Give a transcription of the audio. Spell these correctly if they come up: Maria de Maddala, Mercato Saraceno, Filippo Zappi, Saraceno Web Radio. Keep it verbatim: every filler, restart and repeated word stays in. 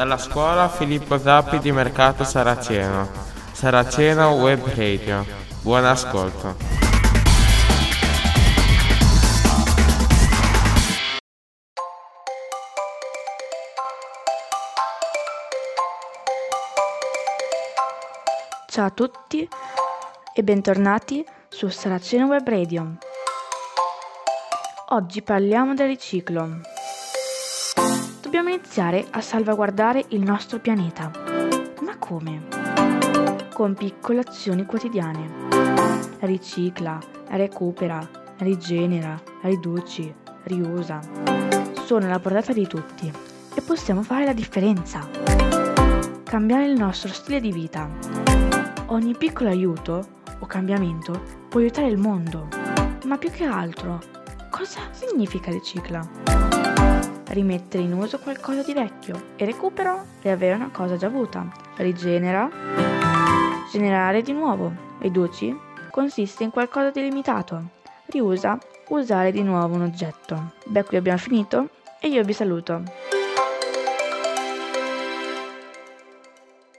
Dalla scuola Filippo Zappi di Mercato Saraceno, Saraceno Web Radio. Buon ascolto. Ciao a tutti e bentornati su Saraceno Web Radio. Oggi parliamo del riciclo. Dobbiamo iniziare a salvaguardare il nostro pianeta. Ma come? Con piccole azioni quotidiane. Ricicla, recupera, rigenera, riduci, riusa. Sono alla portata di tutti e possiamo fare la differenza. Cambiare il nostro stile di vita. Ogni piccolo aiuto o cambiamento può aiutare il mondo. Ma più che altro, cosa significa ricicla? Rimettere in uso qualcosa di vecchio e recupero e avere una cosa già avuta. Rigenera, generare di nuovo. Riduci, consiste in qualcosa di limitato. Riusa, usare di nuovo un oggetto. Beh, qui abbiamo finito e io vi saluto.